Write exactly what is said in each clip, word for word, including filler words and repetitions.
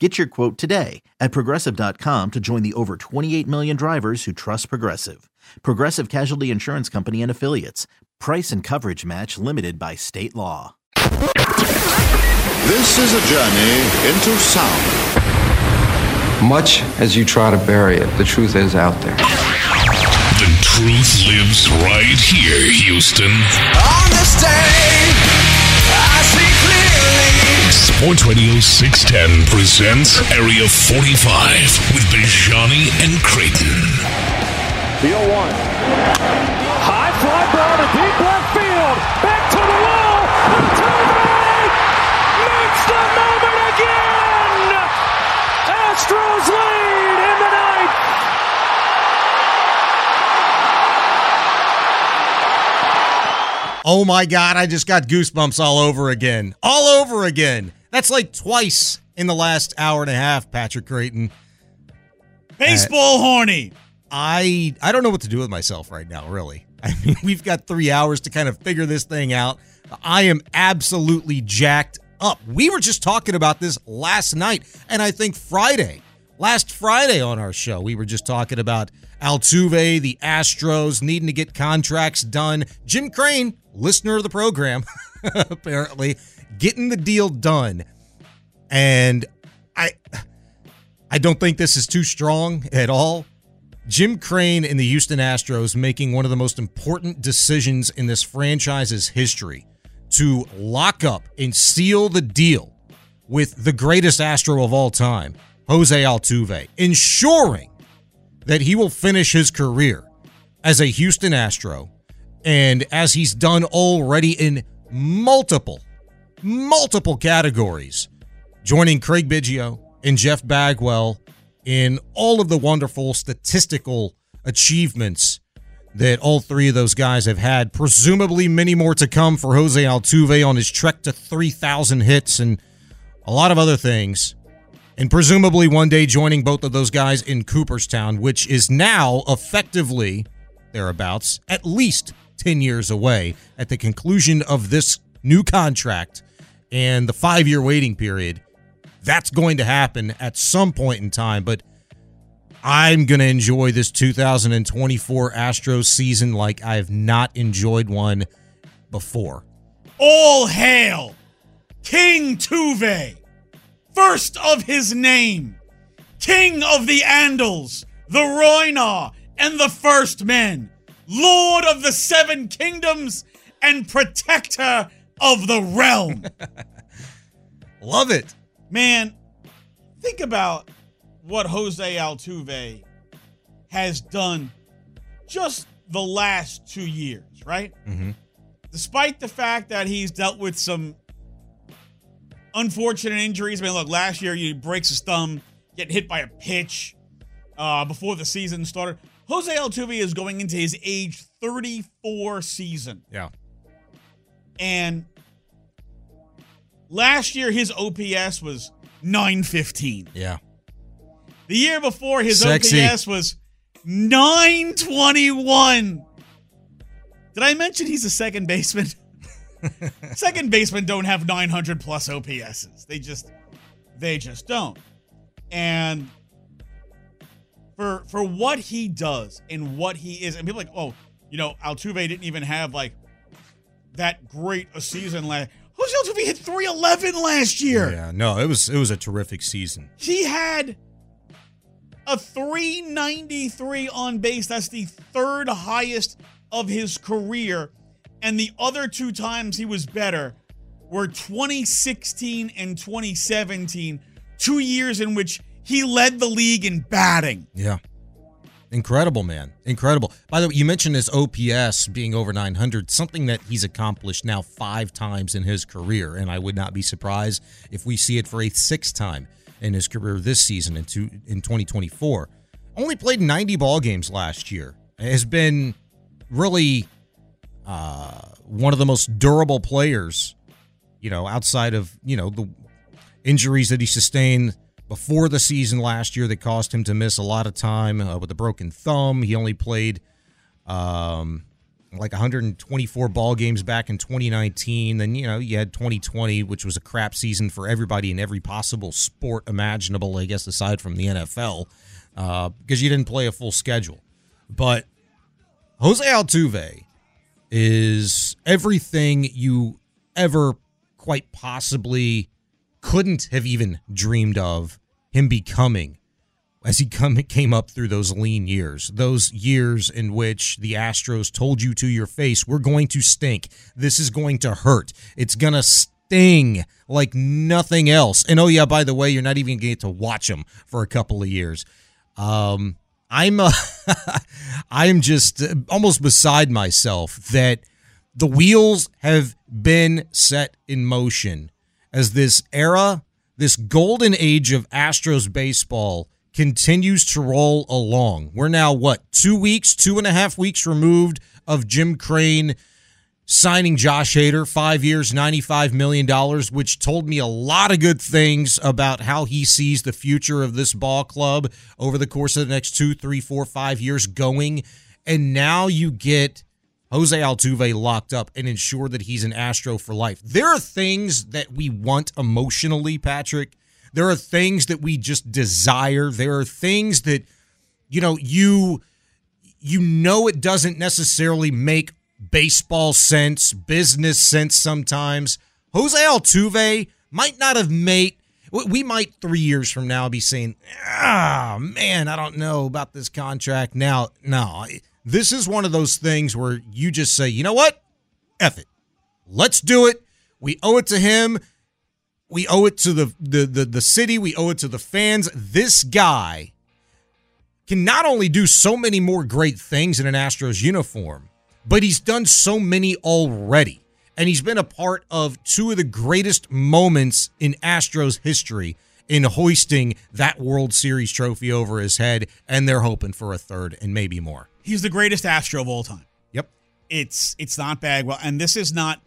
Get your quote today at Progressive dot com to join the over twenty-eight million drivers who trust Progressive. Progressive Casualty Insurance Company and Affiliates. Price and coverage match limited by state law. This is a journey into sound. Much as you try to bury it, the truth is out there. The truth lives right here, Houston. On this day, I see clearly. Sports Radio six ten presents Area forty-five with Bijani and Creighton. The oh one. High fly ball to deep left field. Back to the wall. Altuve makes the moment again. Astros lead in the ninth. Oh, my God, I just got goosebumps all over again. All over again. That's like twice in the last hour and a half, Patrick Creighton. Baseball uh, horny. I I don't know what to do with myself right now, really. I mean, we've got three hours to kind of figure this thing out. I am absolutely jacked up. We were just talking about this last night, and I think Friday, last Friday on our show, we were just talking about Altuve, the Astros, needing to get contracts done. Jim Crane, listener of the program, apparently, getting the deal done. And I I don't think this is too strong at all. Jim Crane and the Houston Astros making one of the most important decisions in this franchise's history to lock up and seal the deal with the greatest Astro of all time, Jose Altuve, ensuring that he will finish his career as a Houston Astro, and as he's done already in multiple, multiple categories, joining Craig Biggio and Jeff Bagwell in all of the wonderful statistical achievements that all three of those guys have had, presumably many more to come for Jose Altuve on his trek to three thousand hits and a lot of other things. And presumably one day joining both of those guys in Cooperstown, which is now effectively, thereabouts, at least ten years away at the conclusion of this new contract and the five-year waiting period. That's going to happen at some point in time, but I'm going to enjoy this two thousand twenty-four Astros season like I've not enjoyed one before. All hail King Tuve! First of his name, King of the Andals, the Roynar, and the First Men, Lord of the Seven Kingdoms, and Protector of the Realm. Love it. Man, think about what Jose Altuve has done just the last two years, right? Mm-hmm. Despite the fact that he's dealt with some unfortunate injuries. I mean, look, last year he breaks his thumb, getting hit by a pitch uh, before the season started. Jose Altuve is going into his age thirty-four season. Yeah. And last year his O P S was nine fifteen. Yeah. The year before his Sexy. O P S was nine twenty-one. Did I mention he's a second baseman? Second basemen don't have nine hundred plus O P S's. They just, they just don't. And for for what he does and what he is, and people are like, oh, you know, Altuve didn't even have like that great a season last. Jose Altuve hit three eleven last year. Yeah, no, it was it was a terrific season. He had A three ninety-three on base. That's the third highest of his career. And the other two times he was better were twenty sixteen and twenty seventeen, two years in which he led the league in batting. Yeah. Incredible, man. Incredible. By the way, you mentioned his O P S being over nine hundred, something that he's accomplished now five times in his career, and I would not be surprised if we see it for a sixth time in his career this season in twenty twenty-four. Only played ninety ball games last year. Has been really uh, one of the most durable players, you know, outside of, you know, the injuries that he sustained before the season last year that caused him to miss a lot of time uh, with a broken thumb. He only played um, like one hundred twenty-four ball games back in twenty nineteen. Then, you know, you had twenty twenty, which was a crap season for everybody in every possible sport imaginable, I guess, aside from the N F L, uh, because you didn't play a full schedule. But Jose Altuve is everything you ever quite possibly couldn't have even dreamed of him becoming as he come, came up through those lean years, those years in which the Astros told you to your face, we're going to stink. This is going to hurt. It's going to sting like nothing else. And, oh, yeah, by the way, you're not even going to get to watch him for a couple of years. Um, I'm, uh, I'm just almost beside myself that the wheels have been set in motion as this era, this golden age of Astros baseball continues to roll along. We're now, what, two weeks, two and a half weeks removed of Jim Crane signing Josh Hader, five years, ninety-five million dollars, which told me a lot of good things about how he sees the future of this ball club over the course of the next two, three, four, five years going. And now you get Jose Altuve locked up and ensure that he's an Astro for life. There are things that we want emotionally, Patrick. There are things that we just desire. There are things that, you know, you you know it doesn't necessarily make baseball sense, business sense sometimes. Jose Altuve might not have made, we might three years from now be saying, ah, man, I don't know about this contract now. No, this is one of those things where you just say, you know what? F it. Let's do it. We owe it to him. We owe it to the, the, the, the city. We owe it to the fans. This guy can not only do so many more great things in an Astros uniform, but he's done so many already. And he's been a part of two of the greatest moments in Astros history in hoisting that World Series trophy over his head, and they're hoping for a third and maybe more. He's the greatest Astro of all time. Yep. It's it's not Bagwell. And this is not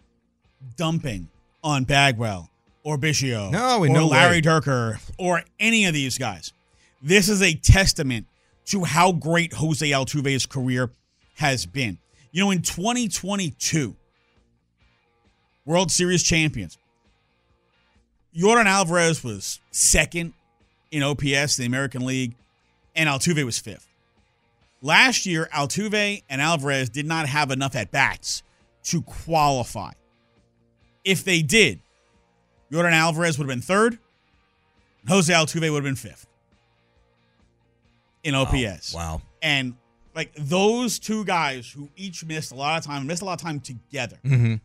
dumping on Bagwell or Biggio no, or no Larry way. Durker or any of these guys. This is a testament to how great Jose Altuve's career has been. You know, in twenty twenty-two, World Series champions, Jordan Alvarez was second in O P S in the American League, and Altuve was fifth. Last year, Altuve and Alvarez did not have enough at-bats to qualify. If they did, Jordan Alvarez would have been third, and Jose Altuve would have been fifth in O P S. Wow. wow. And, like, those two guys who each missed a lot of time, missed a lot of time together, mm-hmm.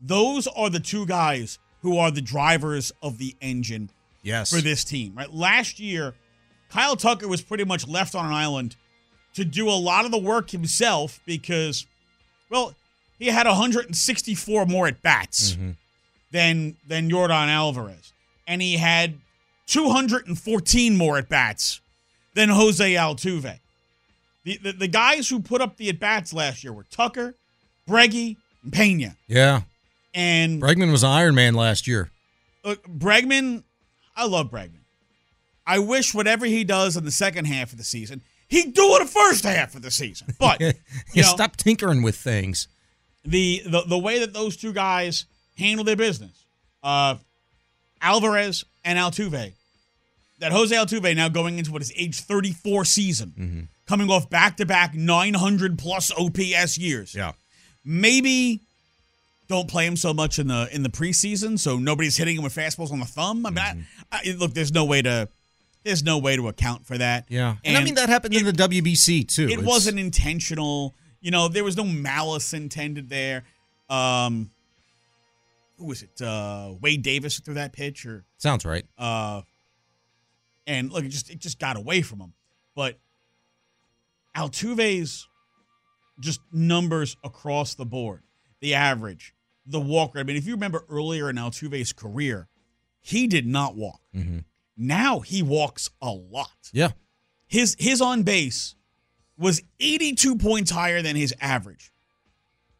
those are the two guys who are the drivers of the engine yes. for this team. Right? Last year, Kyle Tucker was pretty much left on an island to do a lot of the work himself because, well, he had one hundred sixty-four more at-bats mm-hmm. than than Jordan Alvarez. And he had two hundred fourteen more at-bats than Jose Altuve. The, the, the guys who put up the at-bats last year were Tucker, Breggy, and Pena. Yeah. And Bregman was an Iron Man last year. Look, Bregman, I love Bregman. I wish whatever he does in the second half of the season – he'd do it the first half of the season. But you yeah, know, stop tinkering with things. The, the the way that those two guys handle their business, uh, Alvarez and Altuve, that Jose Altuve now going into what is age thirty-four season, mm-hmm. coming off back-to-back nine hundred plus O P S years. Yeah, maybe don't play him so much in the in the preseason, so nobody's hitting him with fastballs on the thumb. I mean, mm-hmm. I, I, look, there's no way to There's no way to account for that. Yeah. And, and I mean, that happened it, in the W B C, too. It it's... wasn't intentional. You know, there was no malice intended there. Um, who was it? Uh, Wade Davis threw that pitch? Or Sounds right. Uh, and, look, it just it just got away from him. But Altuve's just numbers across the board, the average, the walk rate. I mean, if you remember earlier in Altuve's career, he did not walk. Mm-hmm. Now he walks a lot. Yeah. His his on base was eighty-two points higher than his average.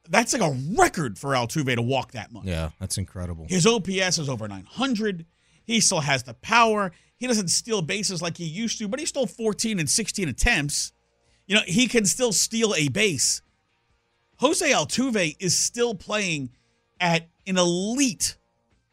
That's like a record for Altuve to walk that much. Yeah, that's incredible. His O P S is over nine hundred. He still has the power. He doesn't steal bases like he used to, but he stole fourteen and sixteen attempts. You know, he can still steal a base. Jose Altuve is still playing at an elite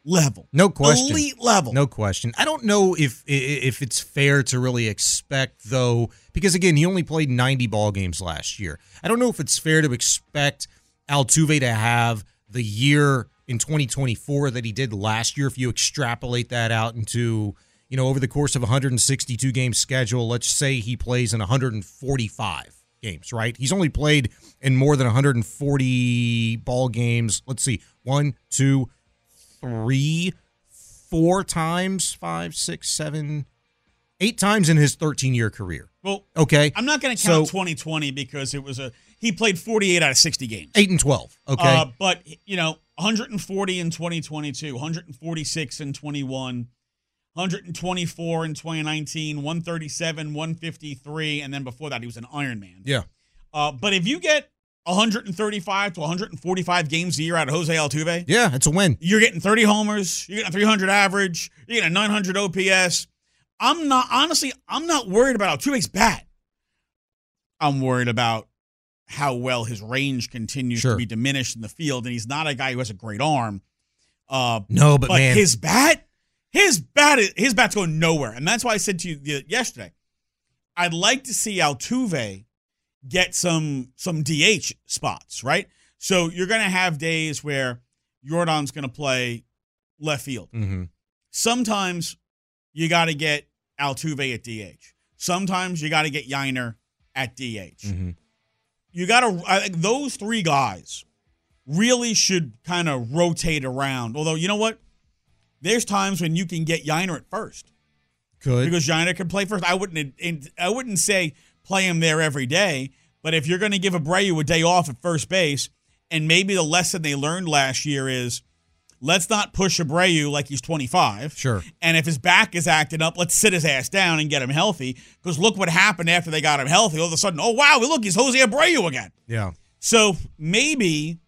level. No question. Elite level. No question. I don't know if if it's fair to really expect, though, because, again, he only played ninety ball games last year. I don't know if it's fair to expect Altuve to have the year in twenty twenty-four that he did last year. If you extrapolate that out into, you know, over the course of a one hundred sixty-two game schedule, let's say he plays in one hundred forty-five games, right? He's only played in more than one hundred forty ball games. Let's see, one, two, three, four times, five, six, seven, eight times in his thirteen-year career. Well, okay. I'm not going to count so, twenty twenty because it was a he played forty-eight out of sixty games. eight and twelve, okay. Uh, but, you know, one hundred forty in twenty twenty-two, one hundred forty-six in twenty-one, one hundred twenty-four in twenty nineteen, one hundred thirty-seven, one hundred fifty-three, and then before that he was an Iron Man. Yeah. Uh, but if you get one hundred thirty-five to one hundred forty-five games a year out of Jose Altuve. Yeah, it's a win. You're getting thirty homers. You're getting a three hundred average. You're getting a nine hundred O P S. I'm not, honestly, I'm not worried about Altuve's bat. I'm worried about how well his range continues sure. to be diminished in the field, and he's not a guy who has a great arm. Uh, no, but, but man. his bat, his bat, is, his bat's going nowhere. And that's why I said to you yesterday, I'd like to see Altuve get some some D H spots, right? So you're going to have days where Jordan's going to play left field. Mm-hmm. Sometimes you got to get Altuve at D H. Sometimes you got to get Yainer at D H. Mm-hmm. You got to – those three guys really should kind of rotate around. Although, you know what? There's times when you can get Yainer at first. Could. Because Yainer can play first. I wouldn't I wouldn't say – play him there every day, but if you're going to give Abreu a day off at first base, and maybe the lesson they learned last year is let's not push Abreu like he's twenty-five. Sure. And if his back is acting up, let's sit his ass down and get him healthy, because look what happened after they got him healthy. All of a sudden, oh, wow, look, he's Jose Abreu again. Yeah. So maybe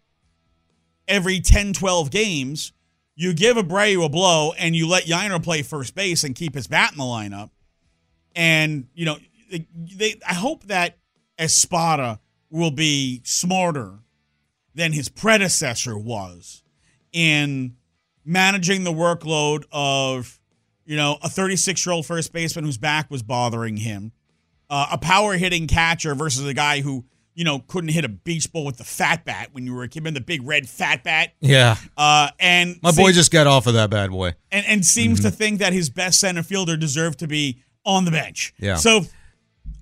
every ten, twelve games, you give Abreu a blow and you let Yainer play first base and keep his bat in the lineup. And, you know, They, they, I hope that Espada will be smarter than his predecessor was in managing the workload of, you know, a thirty-six-year-old first baseman whose back was bothering him, uh, a power-hitting catcher versus a guy who, you know, couldn't hit a beach ball with the fat bat when you were a kid, in the big red fat bat. Yeah. Uh, and My boy se- just got off of that bad boy. And, and seems mm-hmm. to think that his best center fielder deserved to be on the bench. Yeah. So...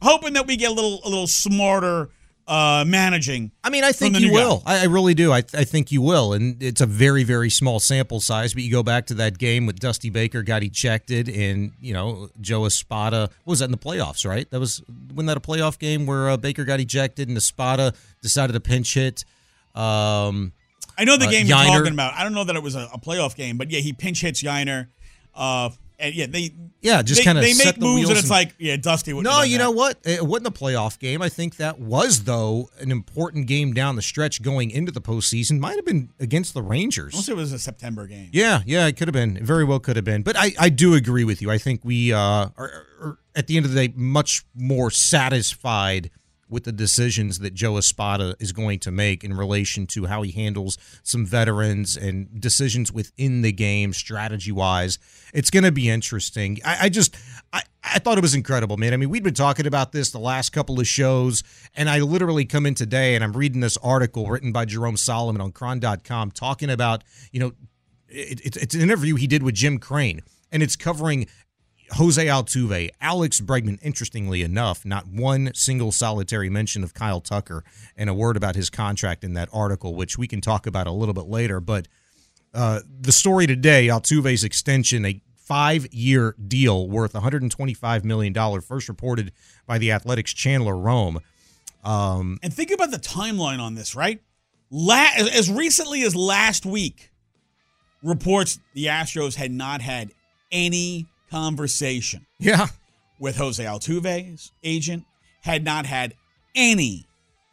hoping that we get a little a little smarter uh, managing. I mean, I think you will. I, I really do. I, th- I think you will. And it's a very, very small sample size. But you go back to that game with Dusty Baker, got ejected, and, you know, Joe Espada. What was that in the playoffs, right? That was when that a playoff game where uh, Baker got ejected and Espada decided to pinch hit. Um, I know the game uh, you're Yainer. talking about. I don't know that it was a, a playoff game, but, yeah, he pinch hits Yainer. Uh And yeah, they yeah just kind of they, they make the moves, and, and it's like yeah, Dusty. Wouldn't no, you that. know what? It wasn't a playoff game. I think that was though an important game down the stretch going into the postseason. Might have been against the Rangers. Unless it was a September game. Yeah, yeah, it could have been. It very well could have been. But I, I do agree with you. I think we uh, are, are at the end of the day much more satisfied with the decisions that Joe Espada is going to make in relation to how he handles some veterans and decisions within the game, strategy-wise. It's going to be interesting. I, I just I, I thought it was incredible, man. I mean, we'd been talking about this the last couple of shows, and I literally come in today, and I'm reading this article written by Jerome Solomon on Cron dot com talking about, you know, it, it's an interview he did with Jim Crane, and it's covering Jose Altuve, Alex Bregman, interestingly enough, not one single solitary mention of Kyle Tucker and a word about his contract in that article, which we can talk about a little bit later. But uh, the story today, Altuve's extension, a five-year deal worth one hundred twenty-five million dollars, first reported by the Athletics' Chandler Rome. Um, and think about the timeline on this, right? La- as recently as last week, reports the Astros had not had any conversation yeah. with Jose Altuve's agent, had not had any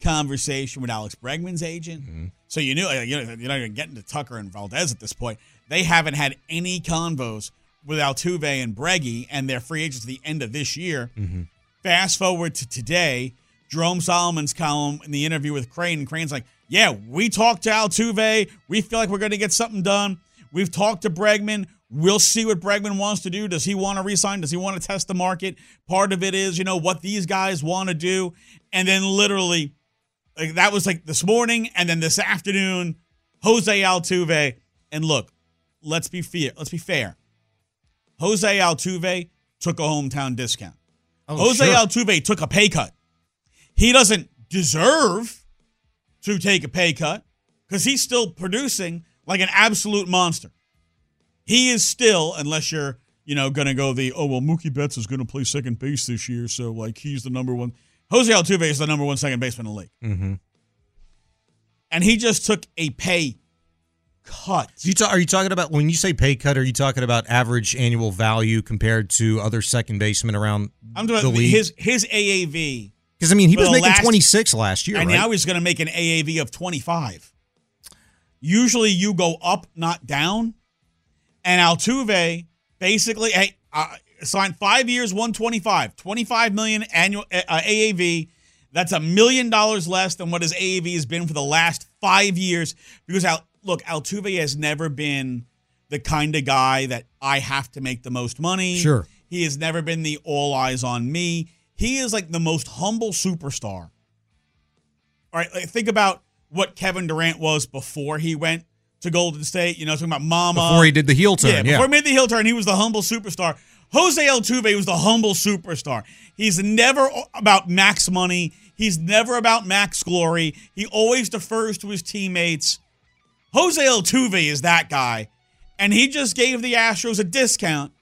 conversation with Alex Bregman's agent. Mm-hmm. So you knew, you know, you're not even getting to Tucker and Valdez at this point. They haven't had any convos with Altuve and Breggy and their free agents at the end of this year. Mm-hmm. Fast forward to today, Jerome Solomon's column in the interview with Crane, and Crane's like, yeah, we talked to Altuve. We feel like we're going to get something done. We've talked to Bregman. We'll see what Bregman wants to do. Does he want to resign? Does he want to test the market? Part of it is, you know, what these guys want to do. And then literally, like that was like this morning, and then this afternoon, Jose Altuve. And look, let's be fair. Let's be fair. Jose Altuve took a hometown discount. Oh, Jose sure. Altuve took a pay cut. He doesn't deserve to take a pay cut because he's still producing like an absolute monster. He is still, unless you're, you know, going to go the, oh, well, Mookie Betts is going to play second base this year, so, like, he's the number one. Jose Altuve is the number one second baseman in the league. Mm-hmm. And he just took a pay cut. You ta- are you talking about, when you say pay cut, are you talking about average annual value compared to other second basemen around I'm talking the about league? His, his A A V. Because, I mean, he was making last, twenty-six last year, and right? And now he's going to make an A A V of twenty-five. Usually you go up, not down. And Altuve basically hey, uh, signed five years, one twenty-five. twenty-five million dollars annual uh, A A V. That's a million dollars less than what his A A V has been for the last five years. Because, Al- look, Altuve has never been the kind of guy that I have to make the most money. Sure. He has never been the all eyes on me. He is like the most humble superstar. All right, like think about what Kevin Durant was before he went to Golden State. You know, talking about mama. Before he did the heel turn. Yeah, before yeah. he made the heel turn, he was the humble superstar. Jose Altuve was the humble superstar. He's never about max money. He's never about max glory. He always defers to his teammates. Jose Altuve is that guy. And he just gave the Astros a discount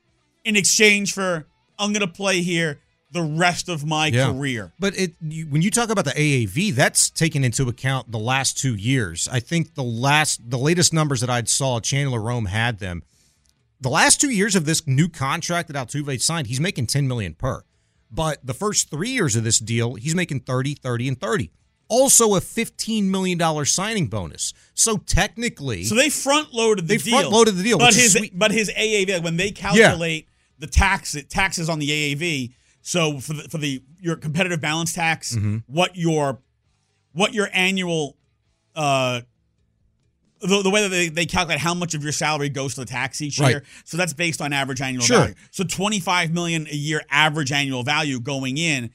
in exchange for, I'm going to play here the rest of my yeah. career. But it you, when you talk about the A A V, that's taken into account the last two years. I think the last, the latest numbers that I saw, Chandler Rome had them. The last two years of this new contract that Altuve signed, he's making ten million dollars per. But the first three years of this deal, he's making thirty, thirty, and thirty. Also a fifteen million dollars signing bonus. So technically, so they front loaded the they deal. They front loaded the deal. But his but his A A V, when they calculate yeah. the tax taxes on the A A V. So for the, for the your competitive balance tax, mm-hmm. what your what your annual uh, the, the way that they, they calculate how much of your salary goes to the tax each right. year. So that's based on average annual sure. value. So twenty-five million dollars a year average annual value going in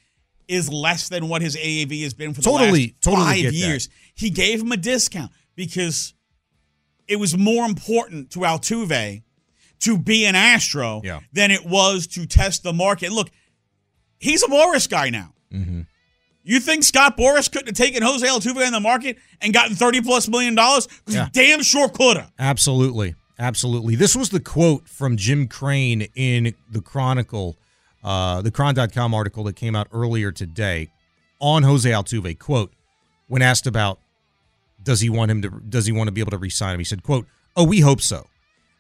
is less than what his A A V has been for the totally, last totally five get years. That. He gave him a discount because it was more important to Altuve to be an Astro yeah. than it was to test the market. Look. He's a Boras guy now. Mm-hmm. You think Scott Boras couldn't have taken Jose Altuve in the market and gotten thirty plus million dollars? Yeah. He damn sure could have. Absolutely. Absolutely. This was the quote from Jim Crane in the Chronicle, uh, the Cron dot com article that came out earlier today on Jose Altuve. Quote, when asked about does he want him to does he want to be able to re-sign him, he said, quote, "Oh, we hope so.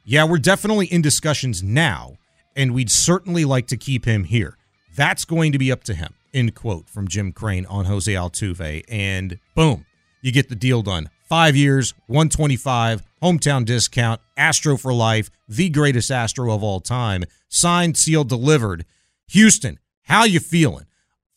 Yeah, we're definitely in discussions now, and we'd certainly like to keep him here. That's going to be up to him," end quote, from Jim Crane on Jose Altuve. And boom, you get the deal done. Five years, one twenty-five, hometown discount, Astro for life, the greatest Astro of all time. Signed, sealed, delivered. Houston, how you feeling?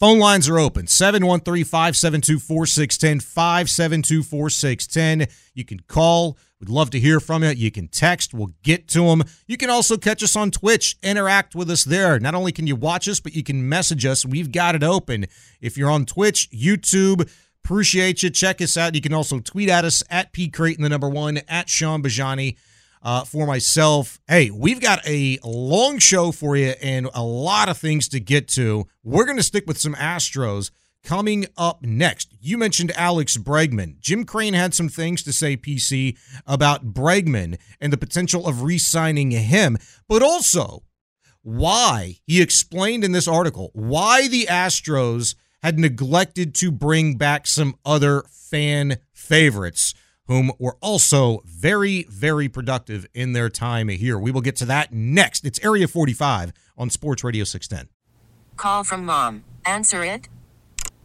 Phone lines are open, seven one three, five seven two, four six one zero, five seven two, four six one zero. You can call. We'd love to hear from you. You can text. We'll get to them. You can also catch us on Twitch. Interact with us there. Not only can you watch us, but you can message us. We've got it open. If you're on Twitch, YouTube, appreciate you. Check us out. You can also tweet at us, at P Creighton, the number one, at Sean Bijani. uh, for myself. Hey, we've got a long show for you and a lot of things to get to. We're going to stick with some Astros coming up next. You mentioned Alex Bregman. Jim Crane had some things to say, P C, about Bregman and the potential of re-signing him, but also why he explained in this article why the Astros had neglected to bring back some other fan favorites whom were also very, very productive in their time here. We will get to that next. It's Area forty-five on Sports Radio six ten. Call from mom. Answer it.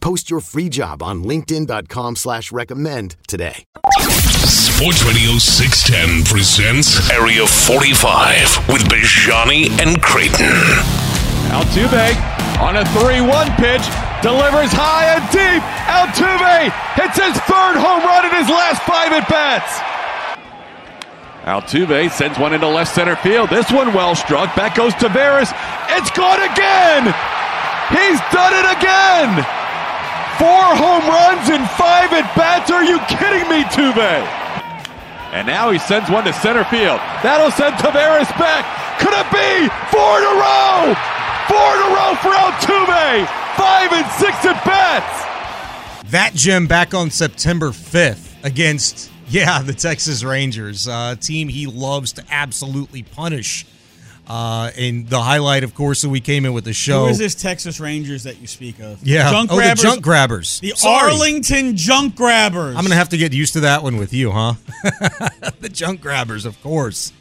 Post your free job on linkedin dot com slash recommend today. Sports Radio six ten presents Area forty-five with Bijani and Creighton. Altuve on a three one pitch, delivers high and deep. Altuve hits his third home run in his last five at-bats. Altuve sends one into left center field. This one well struck. Back goes Tavares. It's gone again! He's done it again! Four home runs and five at-bats. Are you kidding me, Tuve? And now he sends one to center field. That'll send Tavares back. Could it be four in a row? Four in a row for Altuve. Five and six at-bats. That gem back on September fifth against, yeah, the Texas Rangers, a team he loves to absolutely punish. Uh, and the highlight, of course, that we came in with the show. Who is this Texas Rangers that you speak of? Yeah. Junk oh, grabbers. The junk grabbers. The Sorry. Arlington junk grabbers. I'm going to have to get used to that one with you, huh? The junk grabbers, of course.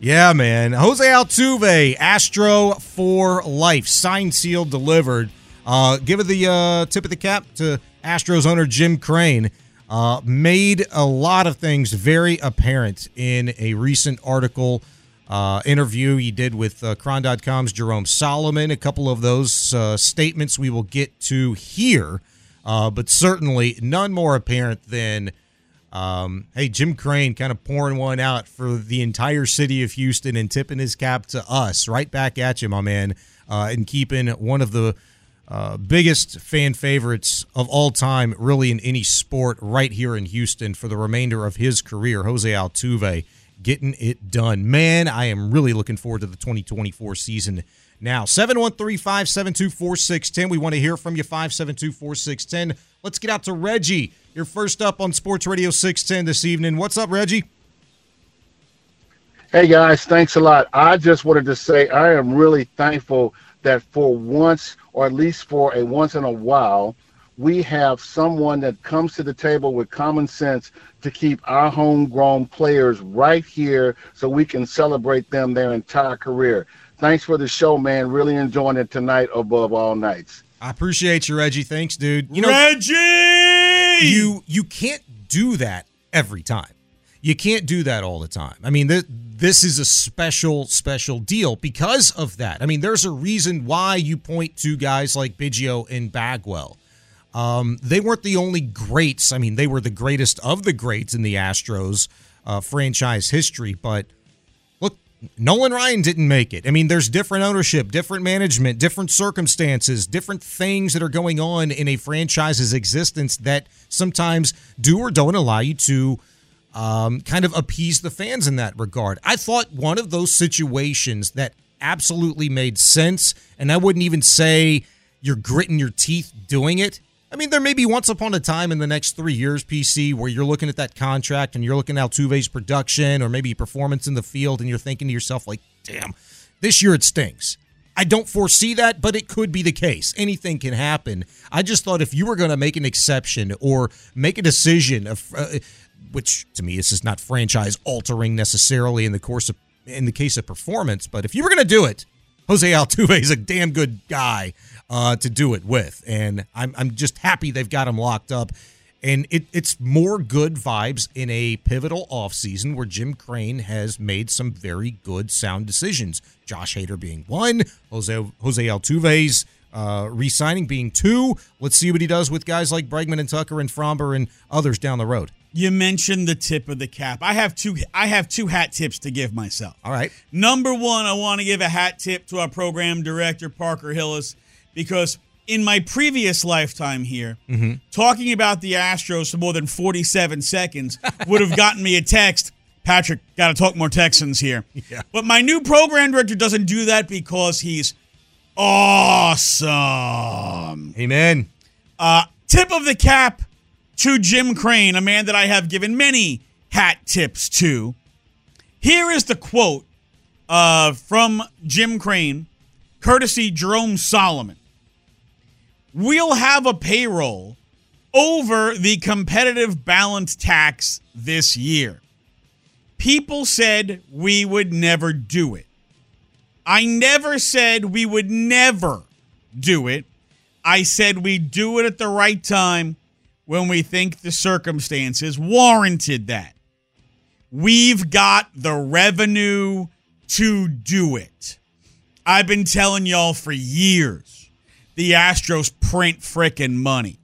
Yeah, man. Jose Altuve, Astro for life. Signed, sealed, delivered. Uh, give it the uh, tip of the cap to Astros owner Jim Crane. Uh, made a lot of things very apparent in a recent article. Uh, interview he did with uh, Cron dot com's Jerome Solomon. A couple of those uh, statements we will get to here, uh, but certainly none more apparent than, um, hey, Jim Crane kind of pouring one out for the entire city of Houston and tipping his cap to us. Right back at you, my man, uh, and keeping one of the uh, biggest fan favorites of all time, really in any sport, right here in Houston for the remainder of his career, Jose Altuve. Getting it done. Man, I am really looking forward to the twenty twenty-four season now. seven one three, five seven two, four six one zero. We want to hear from you, five seven two, four six one zero. Let's get out to Reggie. You're first up on Sports Radio six ten this evening. What's up, Reggie? Hey, guys. Thanks a lot. I just wanted to say I am really thankful that for once, or at least for a once in a while, we have someone that comes to the table with common sense to keep our homegrown players right here so we can celebrate them their entire career. Thanks for the show, man. Really enjoying it tonight above all nights. I appreciate you, Reggie. Thanks, dude. You know, Reggie! You you can't do that every time. You can't do that all the time. I mean, th- this is a special, special deal because of that. I mean, there's a reason why you point to guys like Biggio and Bagwell. Um, they weren't the only greats. I mean, they were the greatest of the greats in the Astros uh, franchise history. But, look, Nolan Ryan didn't make it. I mean, there's different ownership, different management, different circumstances, different things that are going on in a franchise's existence that sometimes do or don't allow you to um, kind of appease the fans in that regard. I thought one of those situations that absolutely made sense, and I wouldn't even say you're gritting your teeth doing it. I mean, there may be once upon a time in the next three years, P C, where you're looking at that contract and you're looking at Altuve's production or maybe performance in the field and you're thinking to yourself, like, damn, this year it stinks. I don't foresee that, but it could be the case. Anything can happen. I just thought if you were going to make an exception or make a decision, of, uh, which to me this is not franchise-altering necessarily in the course of in the case of performance, but if you were going to do it, Jose Altuve is a damn good guy uh, to do it with, and I'm I'm just happy they've got him locked up. And it, it's more good vibes in a pivotal offseason where Jim Crane has made some very good, sound decisions. Josh Hader being one, Jose Jose Altuve's uh, re-signing being two. Let's see what he does with guys like Bregman and Tucker and Fromber and others down the road. You mentioned the tip of the cap. I have two I have two hat tips to give myself. All right. Number one, I want to give a hat tip to our program director, Parker Hillis, because in my previous lifetime here, mm-hmm. talking about the Astros for more than forty-seven seconds would have gotten me a text, Patrick, got to talk more Texans here. Yeah. But my new program director doesn't do that because he's awesome. Amen. Uh, tip of the cap to Jim Crane, a man that I have given many hat tips to. Here is the quote uh, from Jim Crane, courtesy Jerome Solomon. We'll have a payroll over the competitive balance tax this year. People said we would never do it. I never said we would never do it. I said we'd do it at the right time when we think the circumstances warranted that. We've got the revenue to do it. I've been telling y'all for years. The Astros print frickin' money.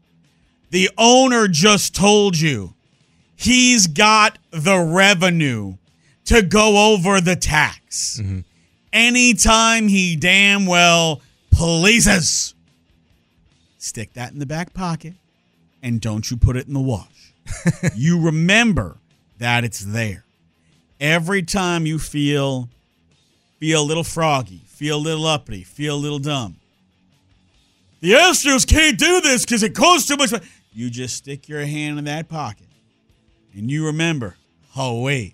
The owner just told you he's got the revenue to go over the tax. Mm-hmm. Anytime he damn well pleases. Stick that in the back pocket and don't you put it in the wash. You remember that it's there. Every time you feel, feel a little froggy, feel a little uppity, feel a little dumb. The Astros can't do this because it costs too much money. You just stick your hand in that pocket. And you remember, oh, wait,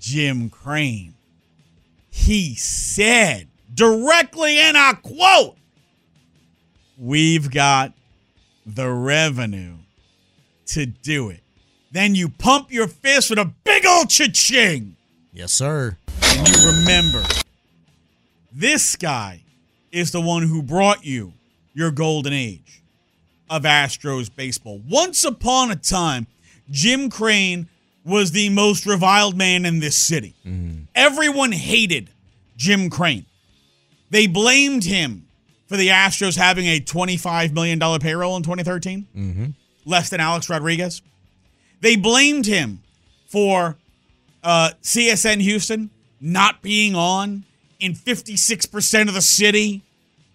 Jim Crane. He said directly in a quote, we've got the revenue to do it. Then you pump your fist with a big old cha-ching. Yes, sir. And you remember, this guy is the one who brought you your golden age of Astros baseball. Once upon a time, Jim Crane was the most reviled man in this city. Mm. Everyone hated Jim Crane. They blamed him for the Astros having a twenty-five million dollars payroll in twenty thirteen, mm-hmm. less than Alex Rodriguez. They blamed him for uh, C S N Houston not being on in fifty-six percent of the city.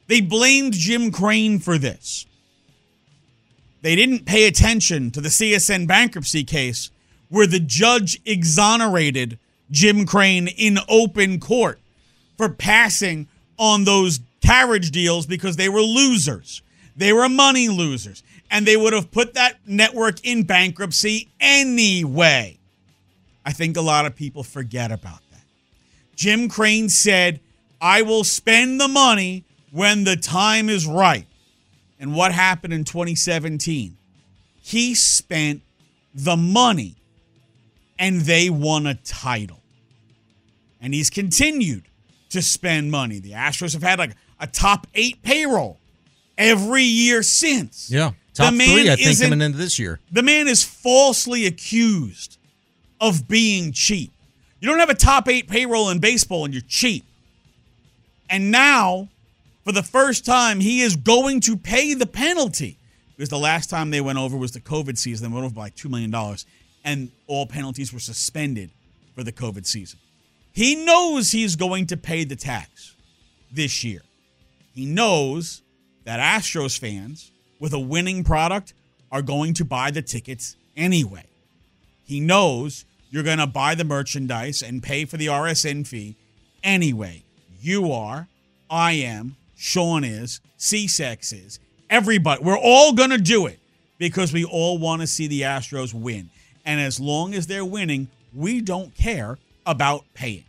They blamed Jim Crane for this. They didn't pay attention to the C S N bankruptcy case where the judge exonerated Jim Crane in open court for passing on those carriage deals because they were losers. They were money losers. And they would have put that network in bankruptcy anyway. I think a lot of people forget about that. Jim Crane said, I will spend the money when the time is right. And what happened in twenty seventeen? He spent the money and they won a title. And he's continued to spend money. The Astros have had like a top eight payroll every year since. Yeah, top three, I think, coming into this year. The man is falsely accused of being cheap. You don't have a top eight payroll in baseball and you're cheap. And now, for the first time, he is going to pay the penalty because the last time they went over was the COVID season. They went over by two million dollars, and all penalties were suspended for the COVID season. He knows he's going to pay the tax this year. He knows that Astros fans with a winning product are going to buy the tickets anyway. He knows you're going to buy the merchandise and pay for the R S N fee anyway. You are, I am. Sean is, C-Sex is, everybody. We're all going to do it because we all want to see the Astros win. And as long as they're winning, we don't care about paying.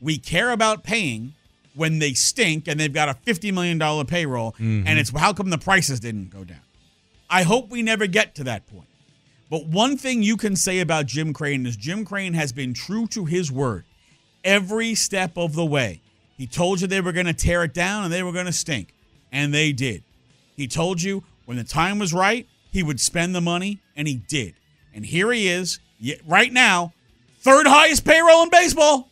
We care about paying when they stink and they've got a fifty million dollars payroll, mm-hmm. and it's how come the prices didn't go down? I hope we never get to that point. But one thing you can say about Jim Crane is Jim Crane has been true to his word every step of the way. He told you they were going to tear it down and they were going to stink, and they did. He told you when the time was right, he would spend the money, and he did. And here he is, right now, third highest payroll in baseball.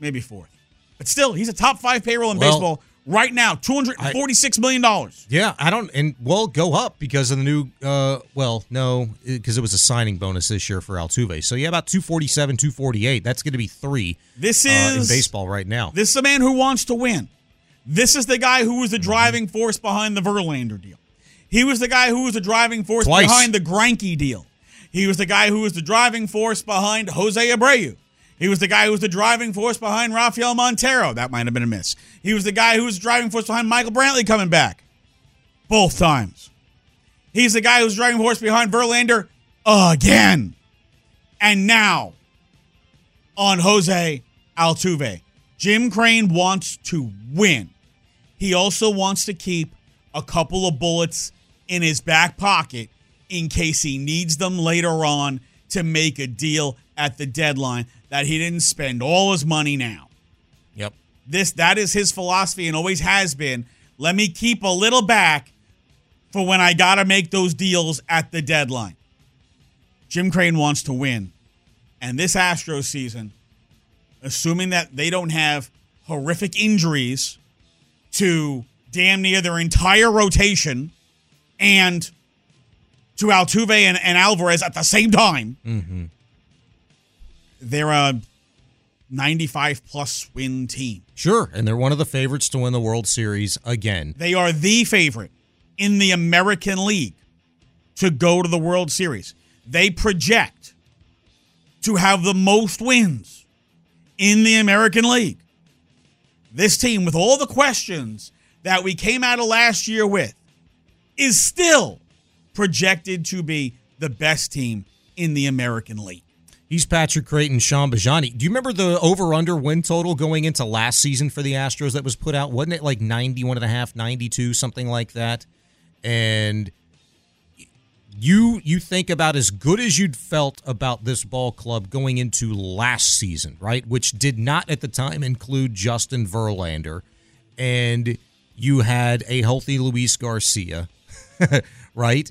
Maybe fourth. But still, he's a top five payroll in well, baseball right now, two hundred forty-six million dollars. Yeah, I don't, and will go up because of the new, uh, well, no, because it was a signing bonus this year for Altuve. So, yeah, about two forty-seven, two forty-eight. That's going to be three this is, uh, in baseball right now. This is a man who wants to win. This is the guy who was the driving force behind the Verlander deal. He was the guy who was the driving force Twice. behind the Greinke deal. He was the guy who was the driving force behind Jose Abreu. He was the guy who was the driving force behind Rafael Montero. That might have been a miss. He was the guy who was the driving force behind Michael Brantley coming back. Both times. He's the guy who was driving force behind Verlander again. And now on Jose Altuve. Jim Crane wants to win. He also wants to keep a couple of bullets in his back pocket in case he needs them later on to make a deal at the deadline that he didn't spend all his money now. Yep. This that is his philosophy and always has been. Let me keep a little back for when I got to make those deals at the deadline. Jim Crane wants to win. And this Astros season, assuming that they don't have horrific injuries to damn near their entire rotation and to Altuve and, and Alvarez at the same time, mm-hmm. they're a ninety-five plus win team. Sure, and they're one of the favorites to win the World Series again. They are the favorite in the American League to go to the World Series. They project to have the most wins in the American League. This team, with all the questions that we came out of last year with, is still projected to be the best team in the American League. He's Patrick Creighton, Sean Bijani. Do you remember the over-under win total going into last season for the Astros that was put out? Wasn't it like ninety-one point five, ninety-two, something like that? And you you think about as good as you'd felt about this ball club going into last season, right, which did not at the time include Justin Verlander. And you had a healthy Luis Garcia, right?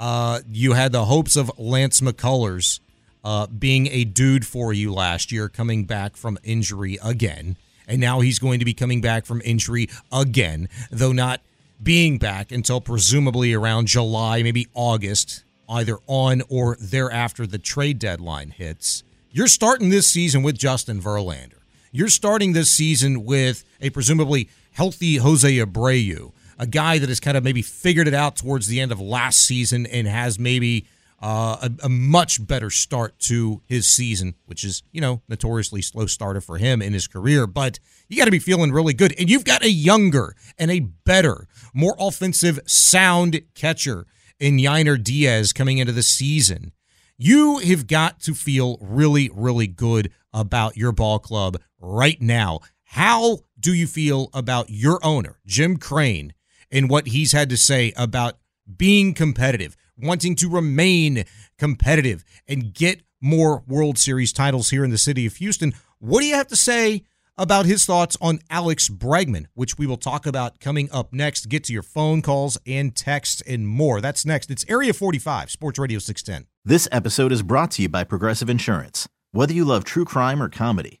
Uh, you had the hopes of Lance McCullers Uh, being a dude for you last year, coming back from injury again. And now he's going to be coming back from injury again, though not being back until presumably around July, maybe August, either on or thereafter the trade deadline hits. You're starting this season with Justin Verlander. You're starting this season with a presumably healthy Jose Abreu, a guy that has kind of maybe figured it out towards the end of last season and has maybe Uh, a, a much better start to his season, which is, you know, notoriously slow starter for him in his career. But you got to be feeling really good. And you've got a younger and a better, more offensive sound catcher in Yainer Diaz coming into the season. You have got to feel really, really good about your ball club right now. How do you feel about your owner, Jim Crane, and what he's had to say about being competitive, wanting to remain competitive and get more World Series titles here in the city of Houston? What do you have to say about his thoughts on Alex Bregman, which we will talk about coming up next? Get to your phone calls and texts and more. That's next. It's Area forty-five, Sports Radio six ten. This episode is brought to you by Progressive Insurance. Whether you love true crime or comedy,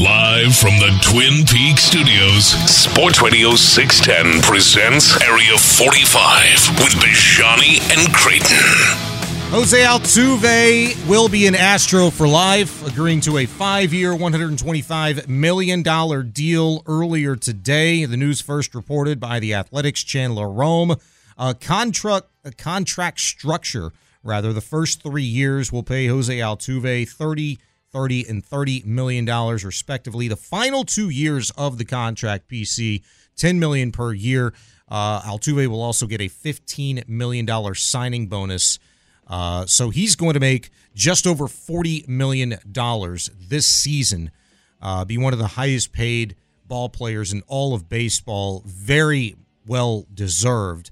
Live from the Twin Peaks Studios, Sports Radio six ten presents Area forty-five with Bijani and Creighton. Jose Altuve will be an Astro for life, agreeing to a five-year, one hundred twenty-five million dollars deal earlier today. The news first reported by the Athletics' Chandler Rome. A contract, a contract structure, rather, the first three years will pay Jose Altuve thirty, thirty, and thirty million dollars respectively. The final two years of the contract, P C, ten million dollars per year. Uh, Altuve will also get a fifteen million dollars signing bonus. Uh, so he's going to make just over forty million dollars this season. Uh, be one of the highest paid ball players in all of baseball. Very well deserved.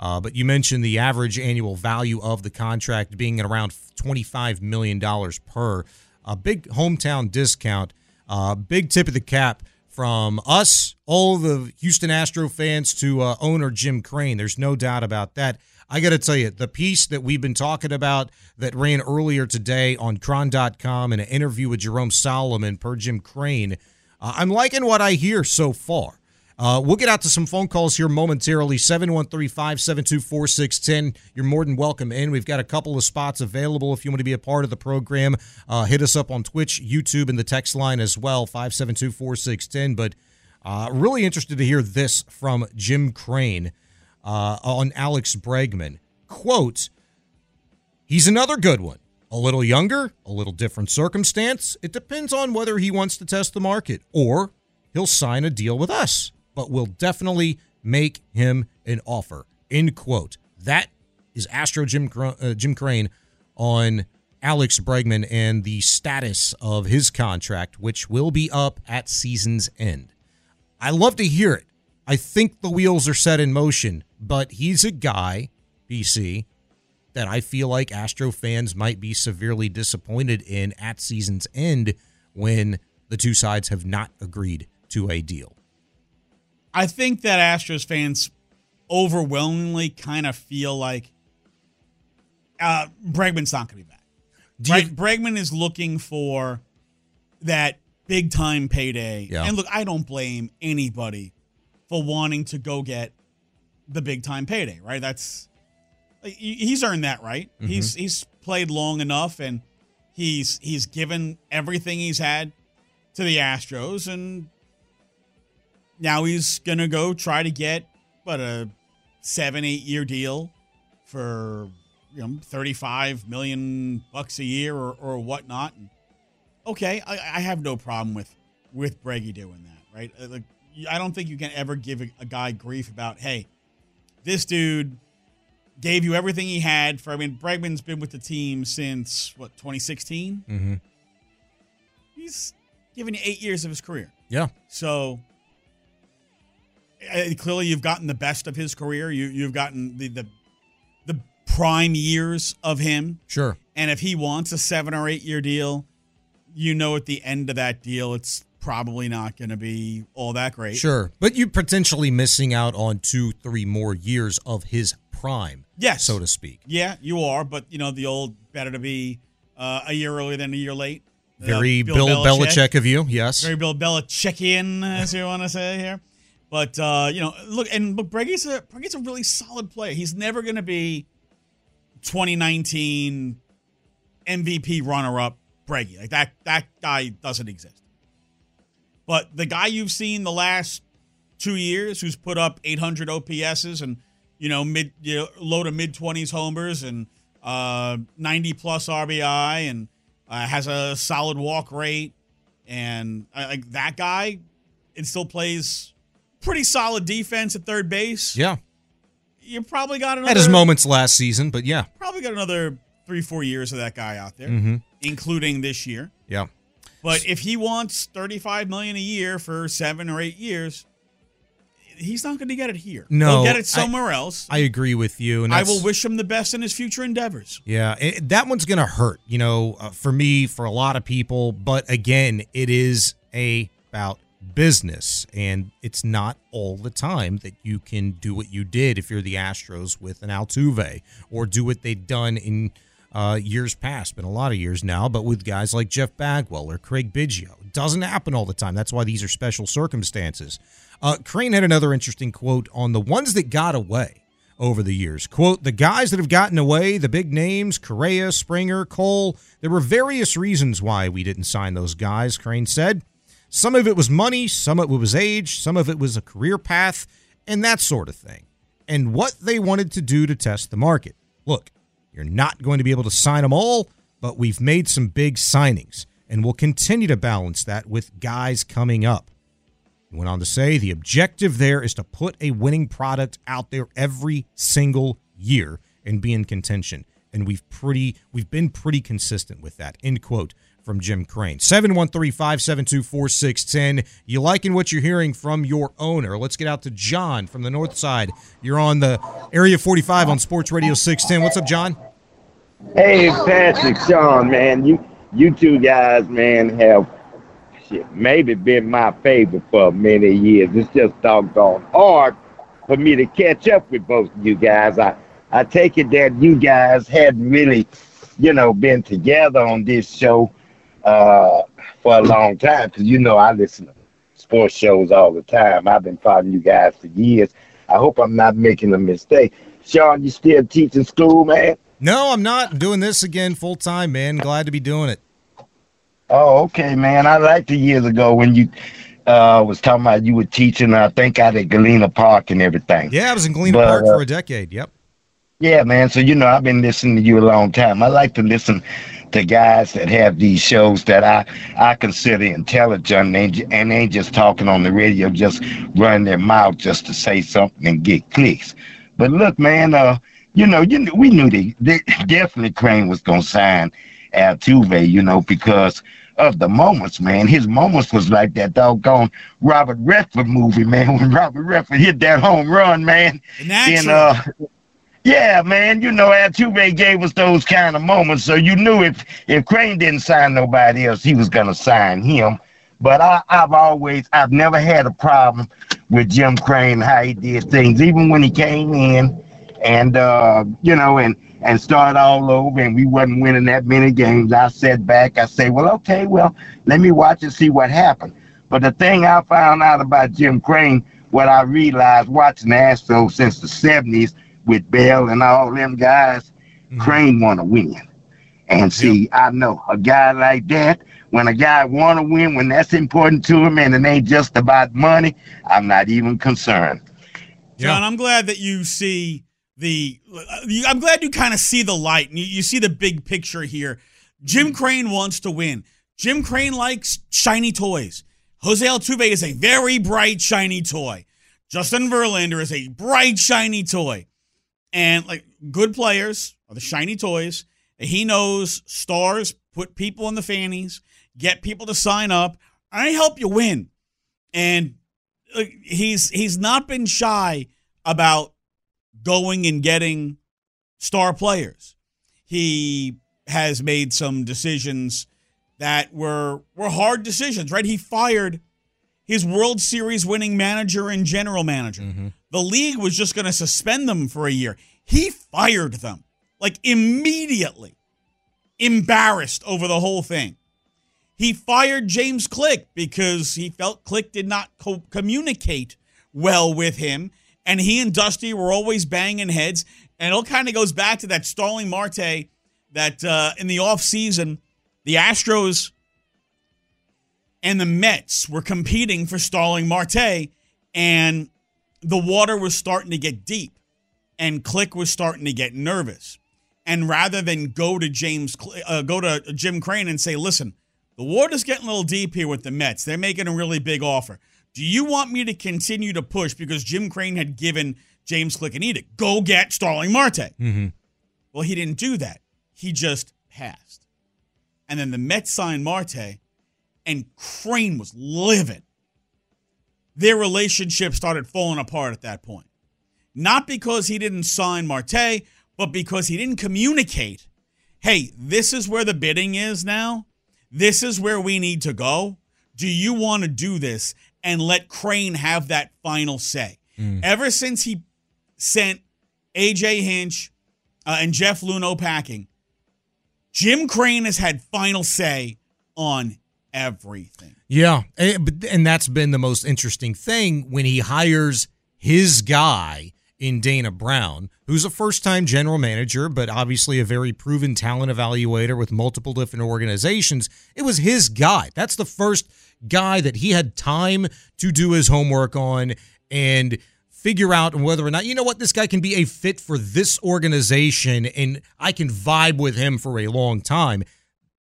Uh, but you mentioned the average annual value of the contract being at around twenty-five million dollars per. A big hometown discount, uh, big tip of the cap from us, all the Houston Astro fans, to uh, owner Jim Crane. There's no doubt about that. I got to tell you, the piece that we've been talking about that ran earlier today on Cron dot com in an interview with Jerome Solomon per Jim Crane, uh, I'm liking what I hear so far. Uh, we'll get out to some phone calls here momentarily, seven one three, five seven two, four six one zero. You're more than welcome in. We've got a couple of spots available if you want to be a part of the program. Uh, hit us up on Twitch, YouTube, and the text line as well, five seven two, four six one zero. But uh, really interested to hear this from Jim Crane uh, on Alex Bregman. Quote, he's another good one. A little younger, a little different circumstance. It depends on whether he wants to test the market or he'll sign a deal with us. But we'll definitely make him an offer, end quote. That is Astro Jim, uh, Jim Crane on Alex Bregman and the status of his contract, which will be up at season's end. I love to hear it. I think the wheels are set in motion, but he's a guy, B C, that I feel like Astro fans might be severely disappointed in at season's end when the two sides have not agreed to a deal. I think that Astros fans overwhelmingly kind of feel like uh, Bregman's not going to be back. Right? You, Bregman is looking for that big-time payday. Yeah. And look, I don't blame anybody for wanting to go get the big-time payday, right? That's he's earned that, right? Mm-hmm. He's he's played long enough, and he's he's given everything he's had to the Astros, and now he's going to go try to get, what, a seven, eight-year deal for, you know, thirty-five million dollars bucks a year or, or whatnot. And okay, I, I have no problem with, with Breggy doing that, right? Like, I don't think you can ever give a, a guy grief about, hey, this dude gave you everything he had for, I mean, Bregman's been with the team since, what, twenty sixteen? Mm-hmm. He's given you eight years of his career. Yeah. So clearly, you've gotten the best of his career. You, you've gotten the, the the prime years of him. Sure. And if he wants a seven or eight year deal, you know, at the end of that deal, it's probably not going to be all that great. Sure. But you're potentially missing out on two, three more years of his prime. Yes. So to speak. Yeah, you are. But, you know, the old better to be uh, a year early than a year late. Very uh, Bill, Bill Belichick. Belichick of you. Yes. Very Bill Belichickian, as you want to say here. But, uh, you know, look, and look, Breggy's a, Breggy's a really solid player. He's never going to be twenty nineteen M V P runner-up Breggy. Like, that that guy doesn't exist. But the guy you've seen the last two years who's put up eight hundred O P Ss and, you know, mid you know, low to mid-twenties homers and uh, ninety-plus R B I and uh, has a solid walk rate and, uh, like, that guy, it still plays pretty solid defense at third base. Yeah. You probably got another... Had his moments last season, but yeah. Probably got another three, four years of that guy out there, mm-hmm. including this year. Yeah. But But if he wants thirty-five million dollars a year for seven or eight years, he's not going to get it here. No, he'll get it somewhere I, else. I agree with you. And I will wish him the best in his future endeavors. Yeah, it, that one's going to hurt, you know, uh, for me, for a lot of people. But again, it is a, about business, and it's not all the time that you can do what you did if you're the Astros with an Altuve, or do what they've done in uh, years past, been a lot of years now, but with guys like Jeff Bagwell or Craig Biggio. It doesn't happen all the time. That's why these are special circumstances. Uh, Crane had another interesting quote on the ones that got away over the years. Quote, the guys that have gotten away, the big names, Correa, Springer, Cole, there were various reasons why we didn't sign those guys, Crane said. Some of it was money, some of it was age, some of it was a career path, and that sort of thing. And what they wanted to do to test the market. Look, you're not going to be able to sign them all, but we've made some big signings, and we'll continue to balance that with guys coming up. He went on to say the objective there is to put a winning product out there every single year and be in contention. And we've pretty we've been pretty consistent with that. End quote from Jim Crane. seven one three, five seven two, four six one zero. You liking what you're hearing from your owner? Let's get out to John from the north side. You're on the Area forty-five on Sports Radio six ten. What's up, John? Hey, Patrick, Sean, man. You you two guys, man, have shit, maybe been my favorite for many years. It's just doggone hard for me to catch up with both of you guys. I, I take it that you guys hadn't really, you know, been together on this show uh, for a long time, because, you know, I listen to sports shows all the time. I've been following you guys for years. I hope I'm not making a mistake. Sean, you still teaching school, man? No, I'm not. I'm doing this again full time, man. Glad to be doing it. Oh, okay, man. I liked it years ago when you uh, was talking about you were teaching, I think, out at Galena Park and everything. Yeah, I was in Galena but, Park for uh, a decade. Yep. Yeah, man. So, you know, I've been listening to you a long time. I like to listen to guys that have these shows that I, I consider intelligent, and, and they ain't just talking on the radio, just running their mouth just to say something and get clicks. But look, man, uh, you know, you we knew they, they definitely Crane was going to sign Altuve, you know, because of the moments, man. His moments was like that doggone Robert Redford movie, man, when Robert Redford hit that home run, man. And uh yeah, man, you know, Altuve gave us those kind of moments, so you knew if, if Crane didn't sign nobody else, he was going to sign him. But I, I've always, I've never had a problem with Jim Crane, how he did things, even when he came in and, uh, you know, and, and start all over, and we wasn't winning that many games. I sat back, I say, well, okay, well, let me watch and see what happened. But the thing I found out about Jim Crane, what I realized watching the Astros since the seventies, with Bell and all them guys, mm-hmm. Crane want to win. And see, yep. I know a guy like that, when a guy want to win, when that's important to him and it ain't just about money, I'm not even concerned. John, yeah. I'm glad that you see the – I'm glad you kind of see the light and you, you see the big picture here. Jim Crane wants to win. Jim Crane likes shiny toys. Jose Altuve is a very bright, shiny toy. Justin Verlander is a bright, shiny toy. And, like, good players are the shiny toys. He knows stars put people in the fannies, get people to sign up. I help you win. And like, he's he's not been shy about going and getting star players. He has made some decisions that were were hard decisions, right? He fired his World Series winning manager and general manager. Mm-hmm. The league was just going to suspend them for a year. He fired them, like immediately, embarrassed over the whole thing. He fired James Click because he felt Click did not co- communicate well with him, and he and Dusty were always banging heads. And it all kind of goes back to that Starling Marte that uh, in the offseason, the Astros and the Mets were competing for Starling Marte, and the water was starting to get deep, and Click was starting to get nervous. And rather than go to James, uh, go to Jim Crane and say, listen, the water's getting a little deep here with the Mets. They're making a really big offer. Do you want me to continue to push? Because Jim Crane had given James Click an edict. Go get Starling Marte. Mm-hmm. Well, he didn't do that. He just passed. And then the Mets signed Marte, and Crane was livid. Their relationship started falling apart at that point. Not because he didn't sign Marte, but because he didn't communicate, hey, this is where the bidding is now. This is where we need to go. Do you want to do this? And let Crane have that final say. Mm. Ever since he sent A J Hinch uh, and Jeff Luhnow packing, Jim Crane has had final say on everything. Yeah, and that's been the most interesting thing when he hires his guy in Dana Brown, who's a first-time general manager, but obviously a very proven talent evaluator with multiple different organizations. It was his guy. That's the first guy that he had time to do his homework on and figure out whether or not, you know what, this guy can be a fit for this organization and I can vibe with him for a long time.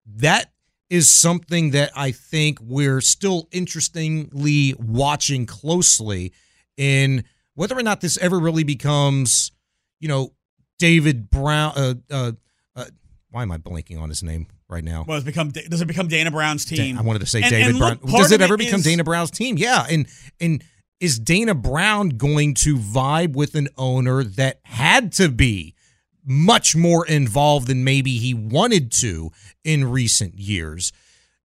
That is something that I think we're still interestingly watching closely in whether or not this ever really becomes, you know, David Brown. Uh, uh, uh, why am I blanking on his name right now? Well, it's become does it become Dana Brown's team? I wanted to say and, David and Brown. Look, does it ever it become is... Dana Brown's team? Yeah, and and is Dana Brown going to vibe with an owner that had to be much more involved than maybe he wanted to in recent years?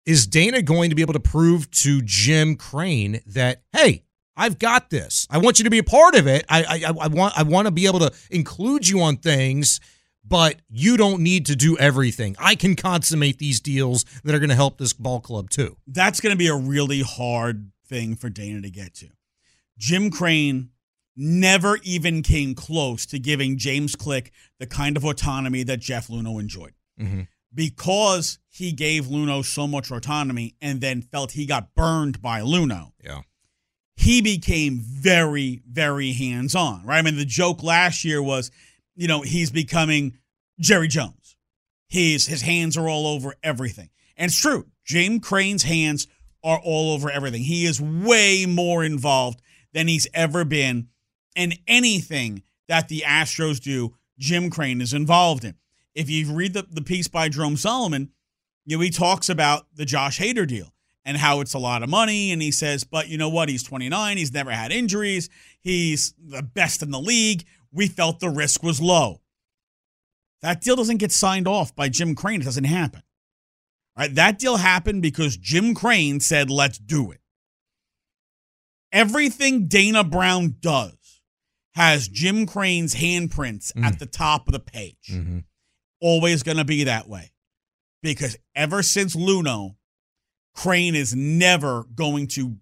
Is Dana going to be able to prove to Jim Crane that, hey, I've got this. I want you to be a part of it. I, I I want I want to be able to include you on things, but you don't need to do everything. I can consummate these deals that are going to help this ball club too. That's going to be a really hard thing for Dana to get to. Jim Crane never even came close to giving James Click the kind of autonomy that Jeff Luhnow enjoyed. Mm-hmm. Because he gave Luhnow so much autonomy and then felt he got burned by Luhnow. Yeah. He became very, very hands-on, right? I mean, the joke last year was, you know, he's becoming Jerry Jones. He's, his hands are all over everything. And it's true. Jim Crane's hands are all over everything. He is way more involved than he's ever been in anything that the Astros do. Jim Crane is involved in. If you read the, the piece by Jerome Solomon, you know, he talks about the Josh Hader deal and how it's a lot of money, and he says, but you know what, he's twenty-nine, he's never had injuries, he's the best in the league, we felt the risk was low. That deal doesn't get signed off by Jim Crane, it doesn't happen. All right, that deal happened because Jim Crane said, let's do it. Everything Dana Brown does has Jim Crane's handprints mm. at the top of the page. Mm-hmm. Always going to be that way. Because ever since Luhnow, Crane is never going to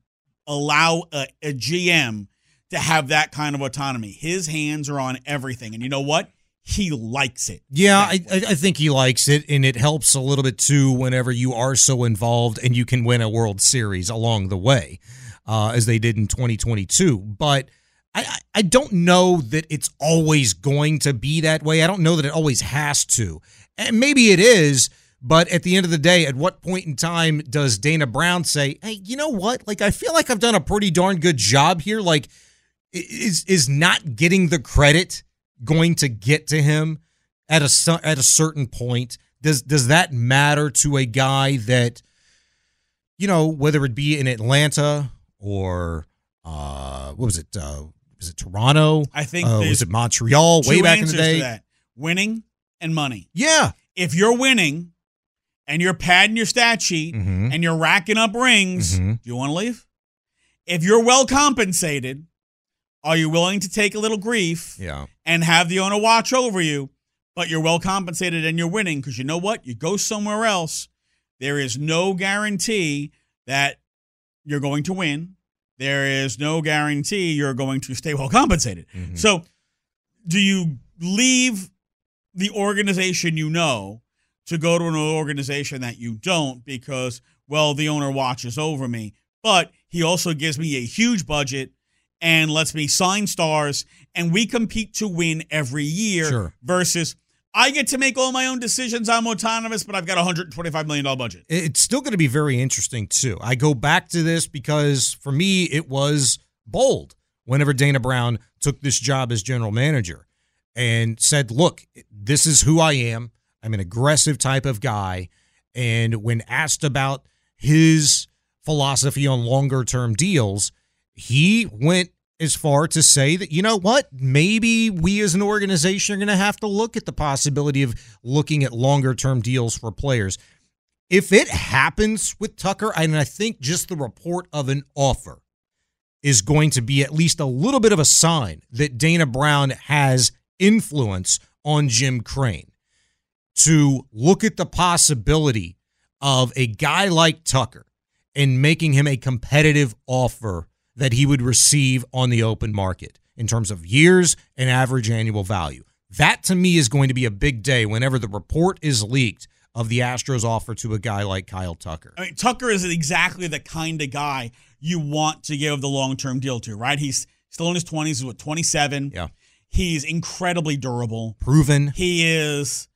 allow a, a G M to have that kind of autonomy. His hands are on everything. And you know what? He likes it. Yeah, I, I think he likes it. And it helps a little bit, too, whenever you are so involved and you can win a World Series along the way, uh, as they did in twenty twenty-two. But I, I don't know that it's always going to be that way. I don't know that it always has to. And maybe it is. But at the end of the day, at what point in time does Dana Brown say, hey, you know what? Like, I feel like I've done a pretty darn good job here. Like, is is not getting the credit going to get to him at a, at a certain point? Does, does that matter to a guy that, you know, whether it be in Atlanta or, uh, what was it? Uh, was it Toronto? I think. Uh, was it Montreal way back in the day? Two answers to that. Winning and money. Yeah. If you're winning and you're padding your stat sheet, mm-hmm. and you're racking up rings, mm-hmm. do you want to leave? If you're well compensated, are you willing to take a little grief yeah. and have the owner watch over you, but you're well compensated and you're winning? Because you know what? You go somewhere else, there is no guarantee that you're going to win. There is no guarantee you're going to stay well compensated. Mm-hmm. So do you leave the organization you know to go to an organization that you don't because, well, the owner watches over me, but he also gives me a huge budget and lets me sign stars, and we compete to win every year sure. versus I get to make all my own decisions, I'm autonomous, but I've got a one hundred twenty-five million dollars budget. It's still going to be very interesting, too. I go back to this because, for me, it was bold whenever Dana Brown took this job as general manager and said, look, this is who I am. I'm an aggressive type of guy, and when asked about his philosophy on longer-term deals, he went as far to say that, you know what, maybe we as an organization are going to have to look at the possibility of looking at longer-term deals for players. If it happens with Tucker, and I think just the report of an offer is going to be at least a little bit of a sign that Dana Brown has influence on Jim Crane to look at the possibility of a guy like Tucker and making him a competitive offer that he would receive on the open market in terms of years and average annual value. That, to me, is going to be a big day whenever the report is leaked of the Astros' offer to a guy like Kyle Tucker. I mean, Tucker is exactly the kind of guy you want to give the long-term deal to, right? He's still in his twenties. He's, what, twenty-seven? Yeah. He's incredibly durable. Proven. He is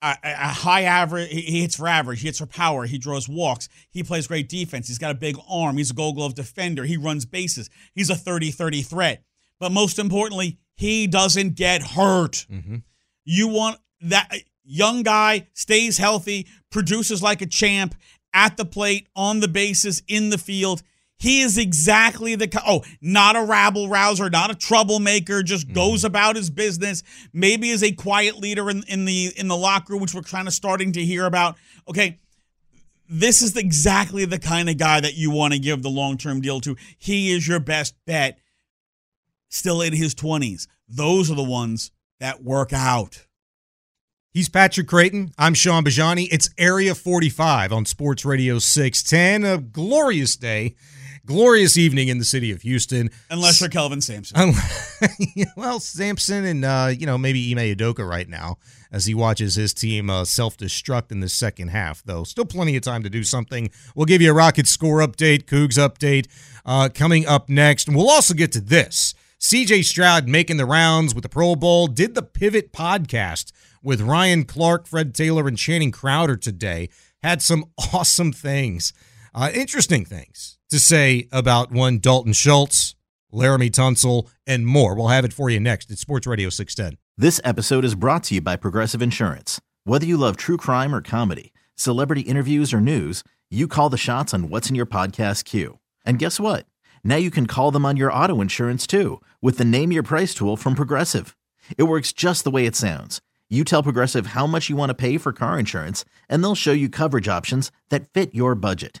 a, a high average. He hits for average. He hits for power. He draws walks. He plays great defense. He's got a big arm. He's a Gold Glove defender. He runs bases. He's a thirty thirty threat. But most importantly, he doesn't get hurt. Mm-hmm. You want that young guy, stays healthy, produces like a champ at the plate, on the bases, in the field. He is exactly the – oh, not a rabble-rouser, not a troublemaker, just mm-hmm. goes about his business, maybe is a quiet leader in, in the in the locker room, which we're kind of starting to hear about. Okay, this is exactly the kind of guy that you want to give the long-term deal to. He is your best bet still in his twenties. Those are the ones that work out. He's Patrick Creighton. I'm Sean Bijani. It's Area forty-five on Sports Radio six ten. A glorious day. Glorious evening in the city of Houston. Unless you're Kelvin Sampson. Um, well, Sampson and, uh, you know, maybe Ime Udoka right now as he watches his team uh, self-destruct in the second half, though. Still plenty of time to do something. We'll give you a Rockets score update, Cougs update uh, coming up next. And we'll also get to this. C J Stroud making the rounds with the Pro Bowl. Did the Pivot podcast with Ryan Clark, Fred Taylor, and Channing Crowder today. Had some awesome things. Uh, interesting things to say about one Dalton Schultz, Laramie Tunsil, and more. We'll have it for you next at Sports Radio six ten. This episode is brought to you by Progressive Insurance. Whether you love true crime or comedy, celebrity interviews or news, you call the shots on what's in your podcast queue. And guess what? Now you can call them on your auto insurance too with the Name Your Price tool from Progressive. It works just the way it sounds. You tell Progressive how much you want to pay for car insurance, and they'll show you coverage options that fit your budget.